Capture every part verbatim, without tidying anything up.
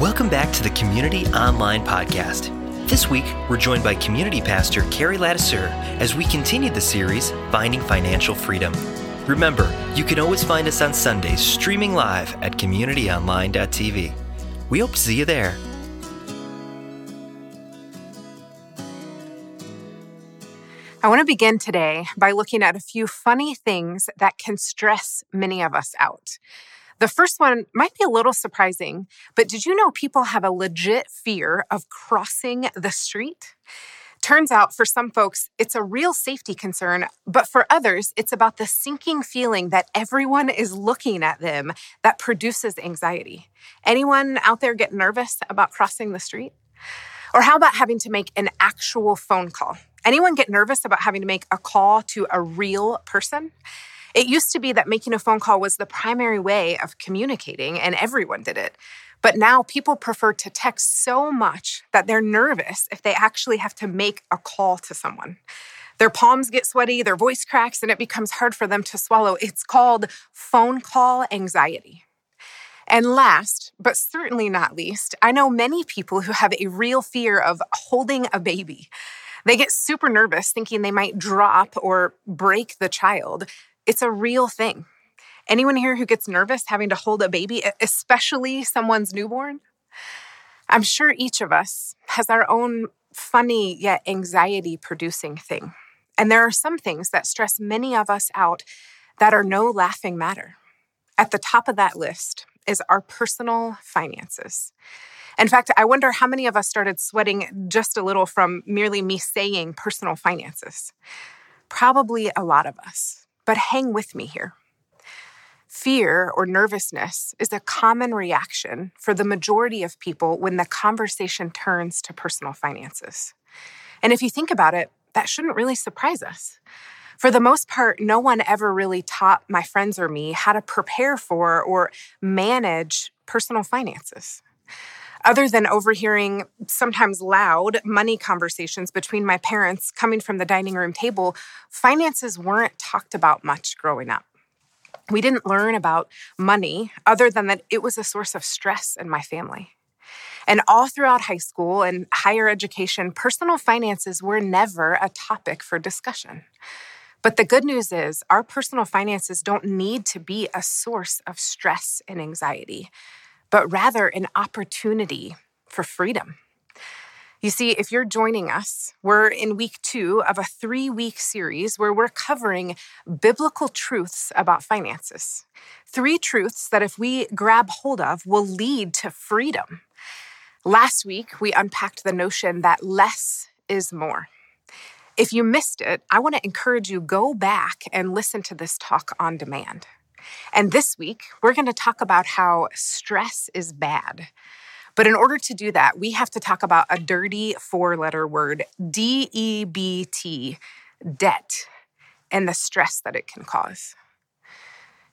Welcome back to the Community Online Podcast. This week, we're joined by community pastor Carrie Latticeur as we continue the series, Finding Financial Freedom. Remember, you can always find us on Sundays streaming live at community online dot t v. We hope to see you there. I want to begin today by looking at a few funny things that can stress many of us out. The first one might be a little surprising, but did you know people have a legit fear of crossing the street? Turns out for some folks, it's a real safety concern, but for others, it's about the sinking feeling that everyone is looking at them that produces anxiety. Anyone out there get nervous about crossing the street? Or how about having to make an actual phone call? Anyone get nervous about having to make a call to a real person? It used to be that making a phone call was the primary way of communicating, and everyone did it. But now people prefer to text so much that they're nervous if they actually have to make a call to someone. Their palms get sweaty, their voice cracks, and it becomes hard for them to swallow. It's called phone call anxiety. And last, but certainly not least, I know many people who have a real fear of holding a baby. They get super nervous thinking they might drop or break the child. It's a real thing. Anyone here who gets nervous having to hold a baby, especially someone's newborn? I'm sure each of us has our own funny yet anxiety-producing thing. And there are some things that stress many of us out that are no laughing matter. At the top of that list is our personal finances. In fact, I wonder how many of us started sweating just a little from merely me saying personal finances. Probably a lot of us. But hang with me here. Fear or nervousness is a common reaction for the majority of people when the conversation turns to personal finances. And if you think about it, that shouldn't really surprise us. For the most part, no one ever really taught my friends or me how to prepare for or manage personal finances. Other than overhearing sometimes loud money conversations between my parents coming from the dining room table, finances weren't talked about much growing up. We didn't learn about money other than that it was a source of stress in my family. And all throughout high school and higher education, personal finances were never a topic for discussion. But the good news is our personal finances don't need to be a source of stress and anxiety, but rather an opportunity for freedom. You see, if you're joining us, we're in week two of a three-week series where we're covering biblical truths about finances. Three truths that if we grab hold of will lead to freedom. Last week, we unpacked the notion that less is more. If you missed it, I want to encourage you, go back and listen to this talk on demand. And this week, we're going to talk about how stress is bad. But in order to do that, we have to talk about a dirty four-letter word, D E B T, debt, and the stress that it can cause.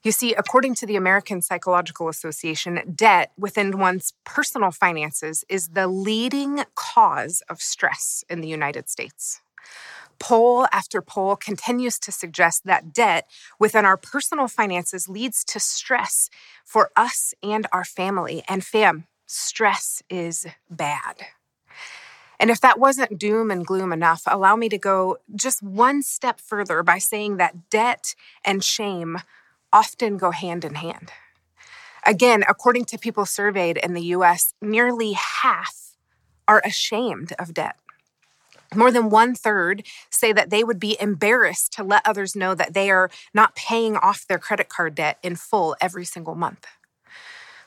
You see, according to the American Psychological Association, debt within one's personal finances is the leading cause of stress in the United States. Poll after poll continues to suggest that debt within our personal finances leads to stress for us and our family. And fam, stress is bad. And if that wasn't doom and gloom enough, allow me to go just one step further by saying that debt and shame often go hand in hand. Again, according to people surveyed in the U S, nearly half are ashamed of debt. More than one-third say that they would be embarrassed to let others know that they are not paying off their credit card debt in full every single month.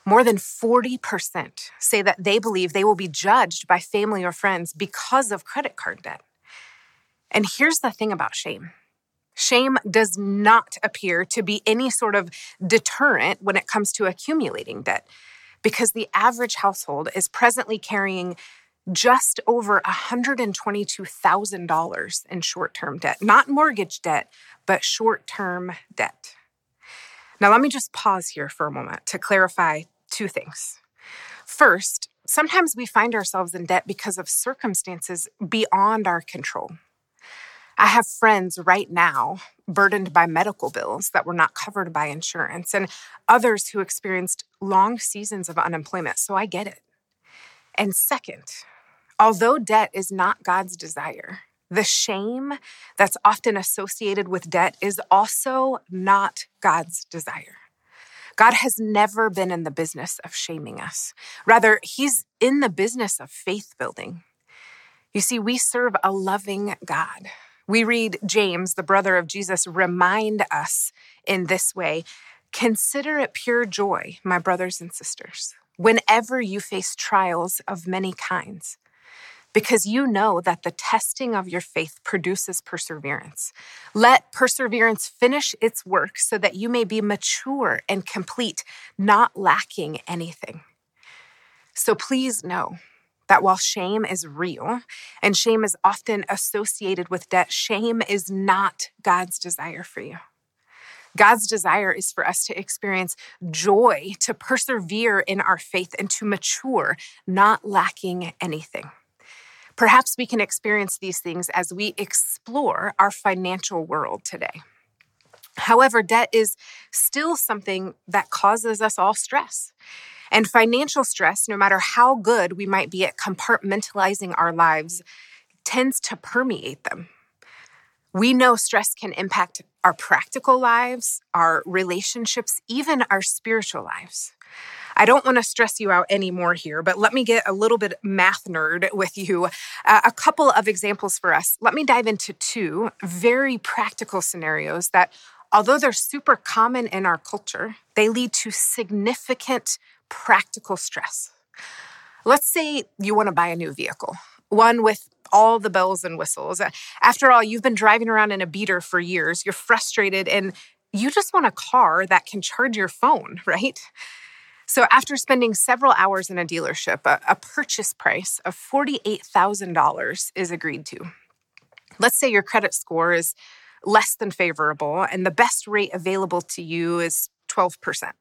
More than forty percent say that they believe they will be judged by family or friends because of credit card debt. And here's the thing about shame. Shame does not appear to be any sort of deterrent when it comes to accumulating debt, because the average household is presently carrying just over one hundred twenty-two thousand dollars in short-term debt. Not mortgage debt, but short-term debt. Now, let me just pause here for a moment to clarify two things. First, sometimes we find ourselves in debt because of circumstances beyond our control. I have friends right now burdened by medical bills that were not covered by insurance, and others who experienced long seasons of unemployment, so I get it. And second, although debt is not God's desire, the shame that's often associated with debt is also not God's desire. God has never been in the business of shaming us. Rather, he's in the business of faith building. You see, we serve a loving God. We read James, the brother of Jesus, remind us in this way, "Consider it pure joy, my brothers and sisters, whenever you face trials of many kinds, because you know that the testing of your faith produces perseverance. Let perseverance finish its work so that you may be mature and complete, not lacking anything." So please know that while shame is real and shame is often associated with debt, shame is not God's desire for you. God's desire is for us to experience joy, to persevere in our faith, and to mature, not lacking anything. Perhaps we can experience these things as we explore our financial world today. However, debt is still something that causes us all stress. And financial stress, no matter how good we might be at compartmentalizing our lives, tends to permeate them. We know stress can impact our practical lives, our relationships, even our spiritual lives. I don't want to stress you out anymore here, but let me get a little bit math nerd with you. Uh, a couple of examples for us. Let me dive into two very practical scenarios that, although they're super common in our culture, they lead to significant practical stress. Let's say you want to buy a new vehicle, one with all the bells and whistles. After all, you've been driving around in a beater for years. You're frustrated, and you just want a car that can charge your phone, right? So after spending several hours in a dealership, a, a purchase price of forty-eight thousand dollars is agreed to. Let's say your credit score is less than favorable, and the best rate available to you is twelve percent.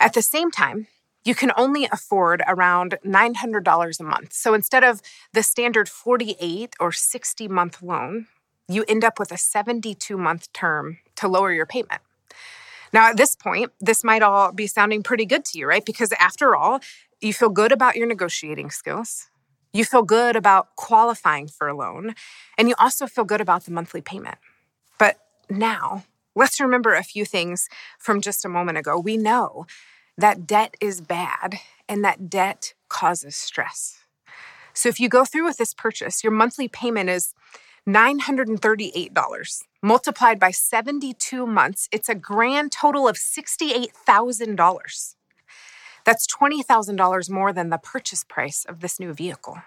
At the same time, you can only afford around nine hundred dollars a month. So instead of the standard forty-eight or sixty-month loan, you end up with a seventy-two month term to lower your payment. Now, at this point, this might all be sounding pretty good to you, right? Because after all, you feel good about your negotiating skills. You feel good about qualifying for a loan. And you also feel good about the monthly payment. But now, let's remember a few things from just a moment ago. We know that debt is bad and that debt causes stress. So if you go through with this purchase, your monthly payment is nine hundred thirty-eight dollars. Multiplied by seventy-two months, it's a grand total of sixty-eight thousand dollars. That's twenty thousand dollars more than the purchase price of this new vehicle.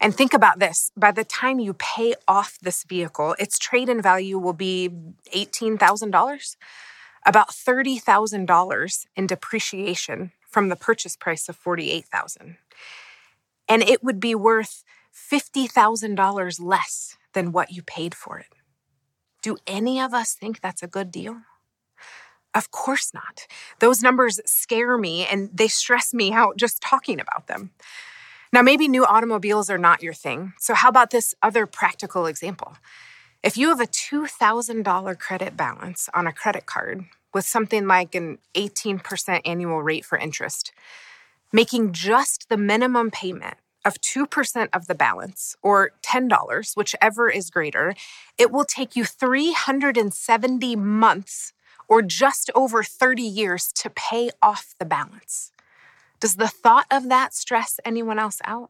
And think about this. By the time you pay off this vehicle, its trade-in value will be eighteen thousand dollars, about thirty thousand dollars in depreciation from the purchase price of forty-eight thousand dollars. And it would be worth fifty thousand dollars less than what you paid for it. Do any of us think that's a good deal? Of course not. Those numbers scare me and they stress me out just talking about them. Now, maybe new automobiles are not your thing. So how about this other practical example? If you have a two thousand dollars credit balance on a credit card with something like an eighteen percent annual rate for interest, making just the minimum payment of two percent of the balance, or ten dollars, whichever is greater, it will take you three hundred seventy months, or just over thirty years, to pay off the balance. Does the thought of that stress anyone else out?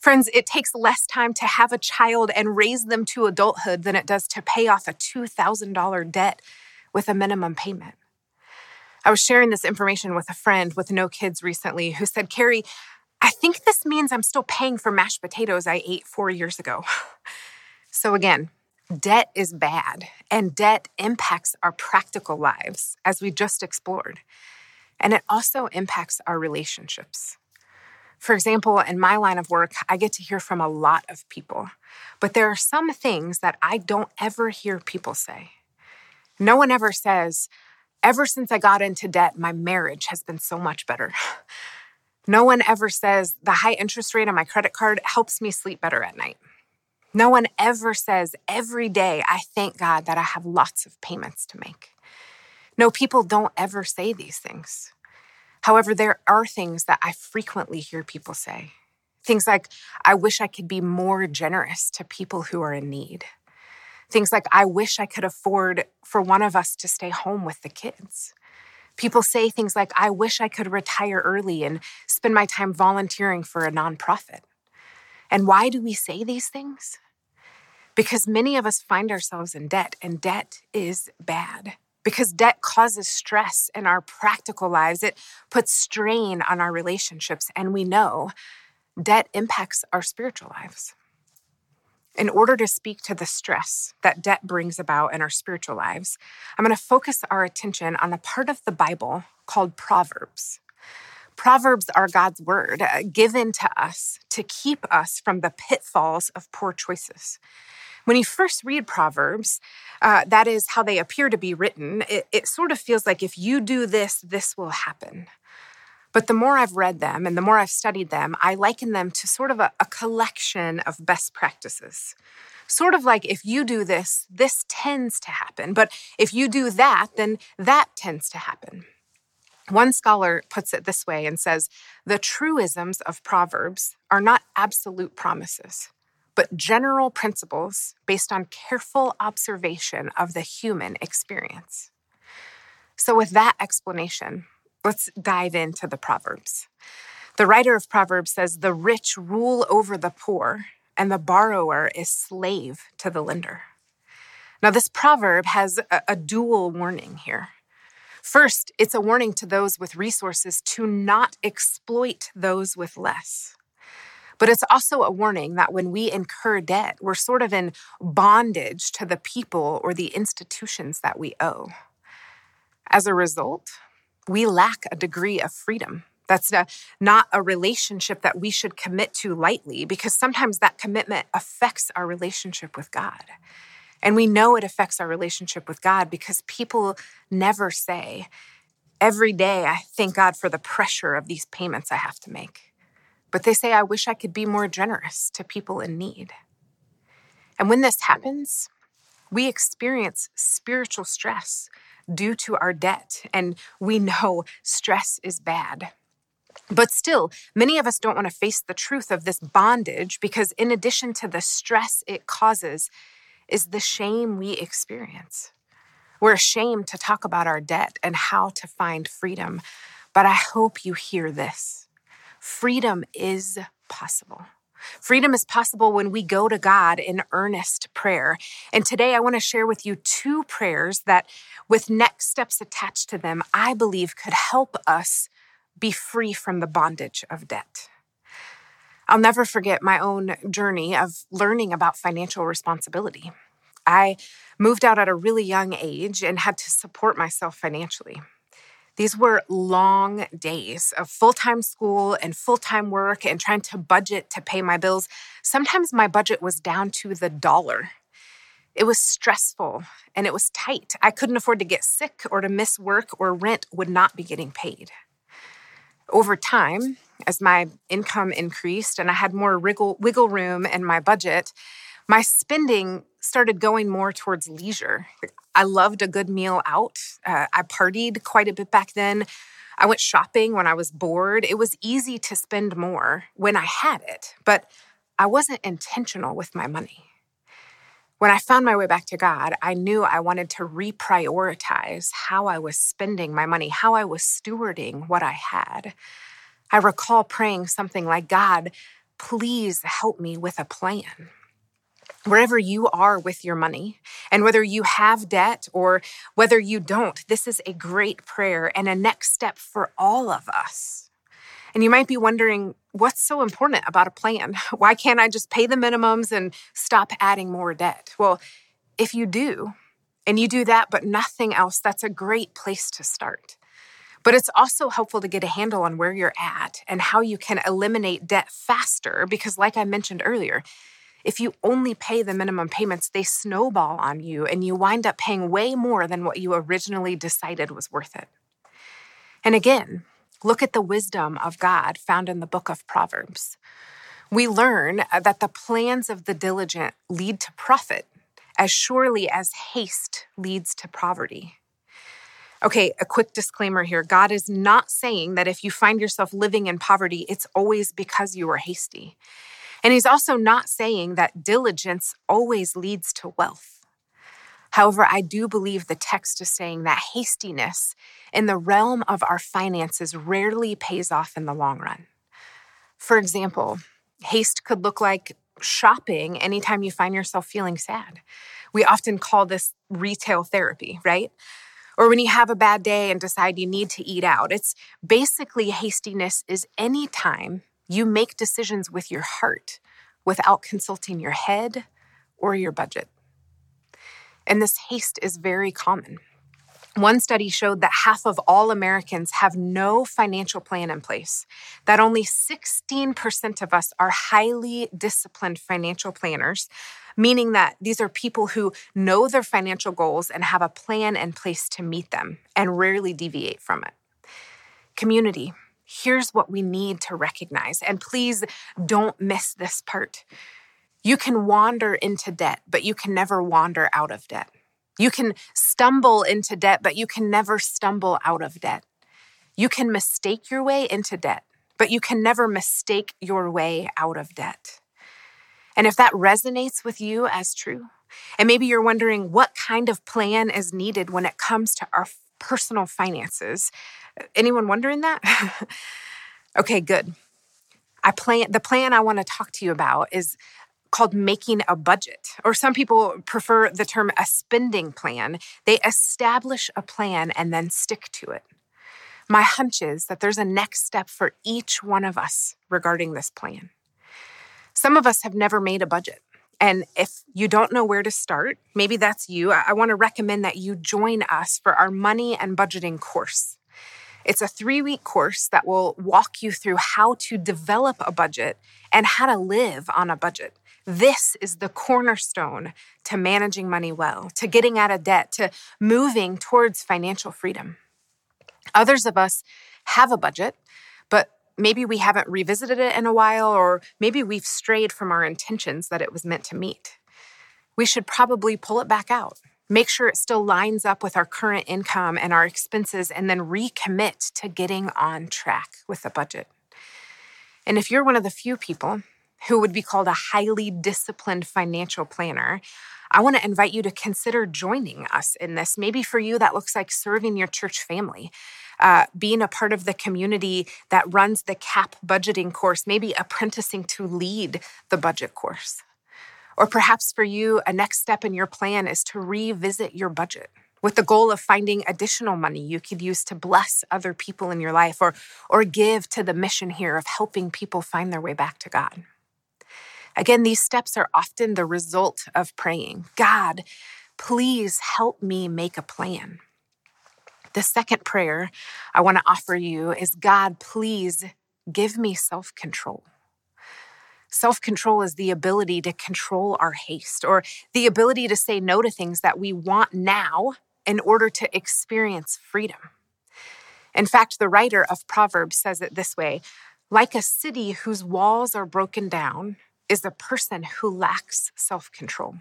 Friends, it takes less time to have a child and raise them to adulthood than it does to pay off a two thousand dollars debt with a minimum payment. I was sharing this information with a friend with no kids recently who said, "Carrie, I think this means I'm still paying for mashed potatoes I ate four years ago." So again, debt is bad, and debt impacts our practical lives, as we just explored. And it also impacts our relationships. For example, in my line of work, I get to hear from a lot of people, but there are some things that I don't ever hear people say. No one ever says, "Ever since I got into debt, my marriage has been so much better." No one ever says, "The high interest rate on my credit card helps me sleep better at night." No one ever says, "Every day I thank God that I have lots of payments to make." No, people don't ever say these things. However, there are things that I frequently hear people say. Things like, I wish I could be more generous to people who are in need. Things like, I wish I could afford for one of us to stay home with the kids. People say things like, I wish I could retire early and spend my time volunteering for a nonprofit. And why do we say these things? Because many of us find ourselves in debt, and debt is bad. Because debt causes stress in our practical lives. It puts strain on our relationships, and we know debt impacts our spiritual lives. In order to speak to the stress that debt brings about in our spiritual lives, I'm going to focus our attention on a part of the Bible called Proverbs. Proverbs are God's word uh, given to us to keep us from the pitfalls of poor choices. When you first read Proverbs, uh, that is how they appear to be written, it, it sort of feels like if you do this, this will happen. But the more I've read them and the more I've studied them, I liken them to sort of a, a collection of best practices. Sort of like if you do this, this tends to happen. But if you do that, then that tends to happen. One scholar puts it this way and says, the truisms of Proverbs are not absolute promises, but general principles based on careful observation of the human experience. So with that explanation, let's dive into the Proverbs. The writer of Proverbs says, the rich rule over the poor, and the borrower is slave to the lender. Now, this proverb has a, a dual warning here. First, it's a warning to those with resources to not exploit those with less. But it's also a warning that when we incur debt, we're sort of in bondage to the people or the institutions that we owe. As a result, we lack a degree of freedom. That's a, not a relationship that we should commit to lightly, because sometimes that commitment affects our relationship with God. And we know it affects our relationship with God because people never say, every day I thank God for the pressure of these payments I have to make. But they say, I wish I could be more generous to people in need. And when this happens, we experience spiritual stress due to our debt, and we know stress is bad. But still, many of us don't want to face the truth of this bondage because in addition to the stress it causes is the shame we experience. We're ashamed to talk about our debt and how to find freedom, but I hope you hear this. Freedom is possible. Freedom is possible when we go to God in earnest prayer. And today I want to share with you two prayers that, with next steps attached to them, I believe could help us be free from the bondage of debt. I'll never forget my own journey of learning about financial responsibility. I moved out at a really young age and had to support myself financially. These were long days of full-time school and full-time work and trying to budget to pay my bills. Sometimes my budget was down to the dollar. It was stressful and it was tight. I couldn't afford to get sick or to miss work, or rent would not be getting paid. Over time, as my income increased and I had more wiggle room in my budget, my spending started going more towards leisure. I loved a good meal out. Uh, I partied quite a bit back then. I went shopping when I was bored. It was easy to spend more when I had it, but I wasn't intentional with my money. When I found my way back to God, I knew I wanted to reprioritize how I was spending my money, how I was stewarding what I had. I recall praying something like, God, please help me with a plan. Wherever you are with your money, and whether you have debt or whether you don't, this is a great prayer and a next step for all of us. And you might be wondering, what's so important about a plan? Why can't I just pay the minimums and stop adding more debt? Well, if you do, and you do that but nothing else, that's a great place to start. But it's also helpful to get a handle on where you're at and how you can eliminate debt faster, because like I mentioned earlier, if you only pay the minimum payments, they snowball on you and you wind up paying way more than what you originally decided was worth it. And again, look at the wisdom of God found in the book of Proverbs. We learn that the plans of the diligent lead to profit as surely as haste leads to poverty. Okay, a quick disclaimer here. God is not saying that if you find yourself living in poverty, it's always because you were hasty. And he's also not saying that diligence always leads to wealth. However, I do believe the text is saying that hastiness in the realm of our finances rarely pays off in the long run. For example, haste could look like shopping anytime you find yourself feeling sad. We often call this retail therapy, right? Or when you have a bad day and decide you need to eat out. It's basically hastiness is any time you make decisions with your heart without consulting your head or your budget. And this haste is very common. One study showed that half of all Americans have no financial plan in place, that only sixteen percent of us are highly disciplined financial planners, meaning that these are people who know their financial goals and have a plan in place to meet them and rarely deviate from it. Community, here's what we need to recognize, and please don't miss this part. You can wander into debt, but you can never wander out of debt. You can stumble into debt, but you can never stumble out of debt. You can mistake your way into debt, but you can never mistake your way out of debt. And if that resonates with you as true, and maybe you're wondering what kind of plan is needed when it comes to our personal finances, anyone wondering that? Okay, good. I plan, the plan I want to talk to you about is called making a budget, or some people prefer the term a spending plan. They establish a plan and then stick to it. My hunch is that there's a next step for each one of us regarding this plan. Some of us have never made a budget. And if you don't know where to start, maybe that's you, I want to recommend that you join us for our money and budgeting course. It's a three-week course that will walk you through how to develop a budget and how to live on a budget. This is the cornerstone to managing money well, to getting out of debt, to moving towards financial freedom. Others of us have a budget, but maybe we haven't revisited it in a while, or maybe we've strayed from our intentions that it was meant to meet. We should probably pull it back out. Make sure it still lines up with our current income and our expenses, and then recommit to getting on track with a budget. And if you're one of the few people who would be called a highly disciplined financial planner, I want to invite you to consider joining us in this. Maybe for you, that looks like serving your church family, uh, being a part of the community that runs the C A P budgeting course, maybe apprenticing to lead the budget course. Or perhaps for you, a next step in your plan is to revisit your budget with the goal of finding additional money you could use to bless other people in your life, or, or give to the mission here of helping people find their way back to God. Again, these steps are often the result of praying, God, please help me make a plan. The second prayer I want to offer you is, God, please give me self-control. Self-control is the ability to control our haste, or the ability to say no to things that we want now in order to experience freedom. In fact, the writer of Proverbs says it this way, like a city whose walls are broken down is a person who lacks self-control.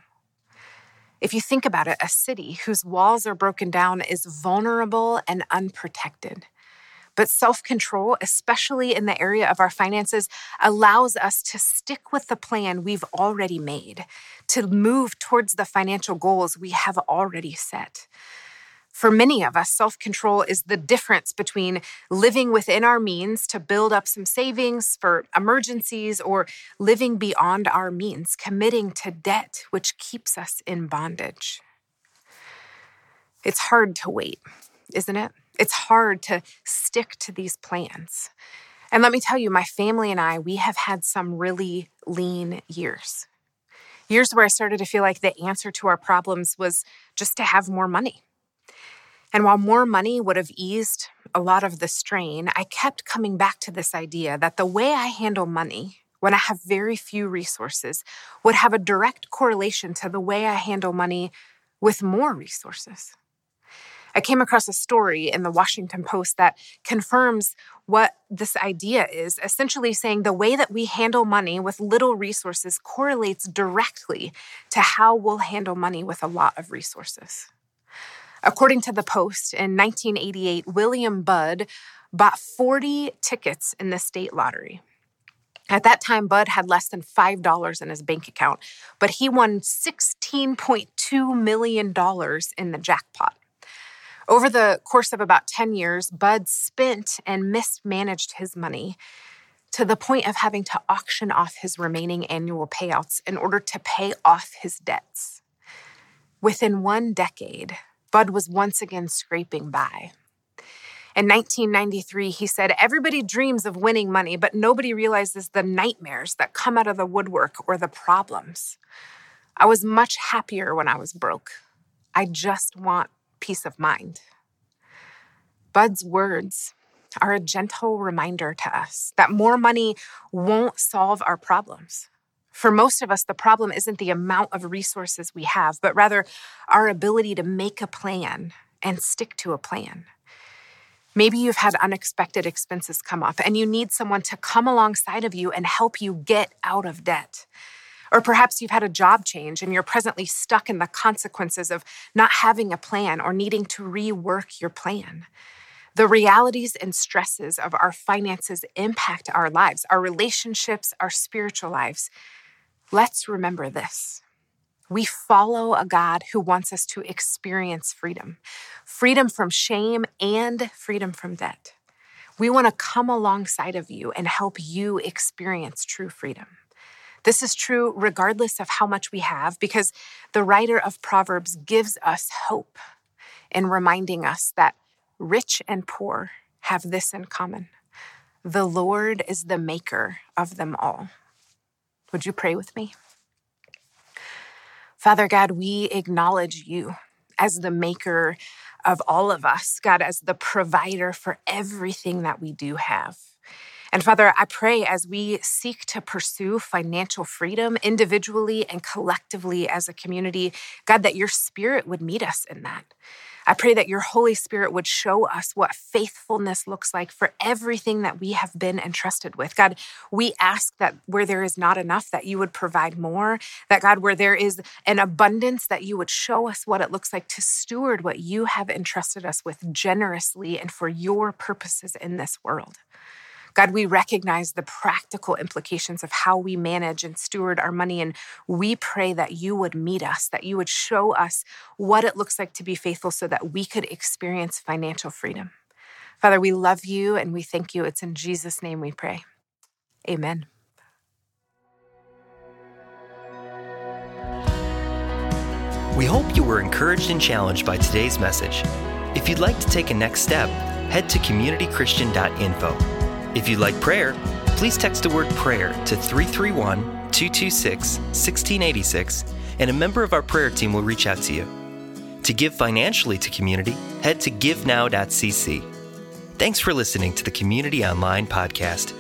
If you think about it, a city whose walls are broken down is vulnerable and unprotected. But self-control, especially in the area of our finances, allows us to stick with the plan we've already made, to move towards the financial goals we have already set. For many of us, self-control is the difference between living within our means to build up some savings for emergencies, or living beyond our means, committing to debt, which keeps us in bondage. It's hard to wait, isn't it? It's hard to stick to these plans. And let me tell you, my family and I, we have had some really lean years. Years where I started to feel like the answer to our problems was just to have more money. And while more money would have eased a lot of the strain, I kept coming back to this idea that the way I handle money when I have very few resources would have a direct correlation to the way I handle money with more resources. I came across a story in the Washington Post that confirms what this idea is, essentially saying the way that we handle money with little resources correlates directly to how we'll handle money with a lot of resources. According to the Post, in nineteen eighty-eight, William Budd bought forty tickets in the state lottery. At that time, Bud had less than five dollars in his bank account, but he won sixteen point two million dollars in the jackpot. Over the course of about ten years, Bud spent and mismanaged his money to the point of having to auction off his remaining annual payouts in order to pay off his debts. Within one decade, Bud was once again scraping by. In nineteen ninety-three, he said, "Everybody dreams of winning money, but nobody realizes the nightmares that come out of the woodwork or the problems. I was much happier when I was broke. I just want peace of mind." Bud's words are a gentle reminder to us that more money won't solve our problems. For most of us, the problem isn't the amount of resources we have, but rather our ability to make a plan and stick to a plan. Maybe you've had unexpected expenses come up and you need someone to come alongside of you and help you get out of debt. Or perhaps you've had a job change and you're presently stuck in the consequences of not having a plan or needing to rework your plan. The realities and stresses of our finances impact our lives, our relationships, our spiritual lives. Let's remember this. We follow a God who wants us to experience freedom, freedom from shame and freedom from debt. We want to come alongside of you and help you experience true freedom. This is true regardless of how much we have, because the writer of Proverbs gives us hope in reminding us that rich and poor have this in common. The Lord is the maker of them all. Would you pray with me? Father God, we acknowledge you as the maker of all of us, God, as the provider for everything that we do have. And Father, I pray as we seek to pursue financial freedom individually and collectively as a community, God, that your Spirit would meet us in that. I pray that your Holy Spirit would show us what faithfulness looks like for everything that we have been entrusted with. God, we ask that where there is not enough, that you would provide more, that God, where there is an abundance, that you would show us what it looks like to steward what you have entrusted us with generously and for your purposes in this world. God, we recognize the practical implications of how we manage and steward our money, and we pray that you would meet us, that you would show us what it looks like to be faithful so that we could experience financial freedom. Father, we love you and we thank you. It's in Jesus' name we pray. Amen. We hope you were encouraged and challenged by today's message. If you'd like to take a next step, head to community christian dot info. If you'd like prayer, please text the word prayer to three three one, two two six, one six eight six, and a member of our prayer team will reach out to you. To give financially to community, head to give now dot c c. Thanks for listening to the Community Online Podcast.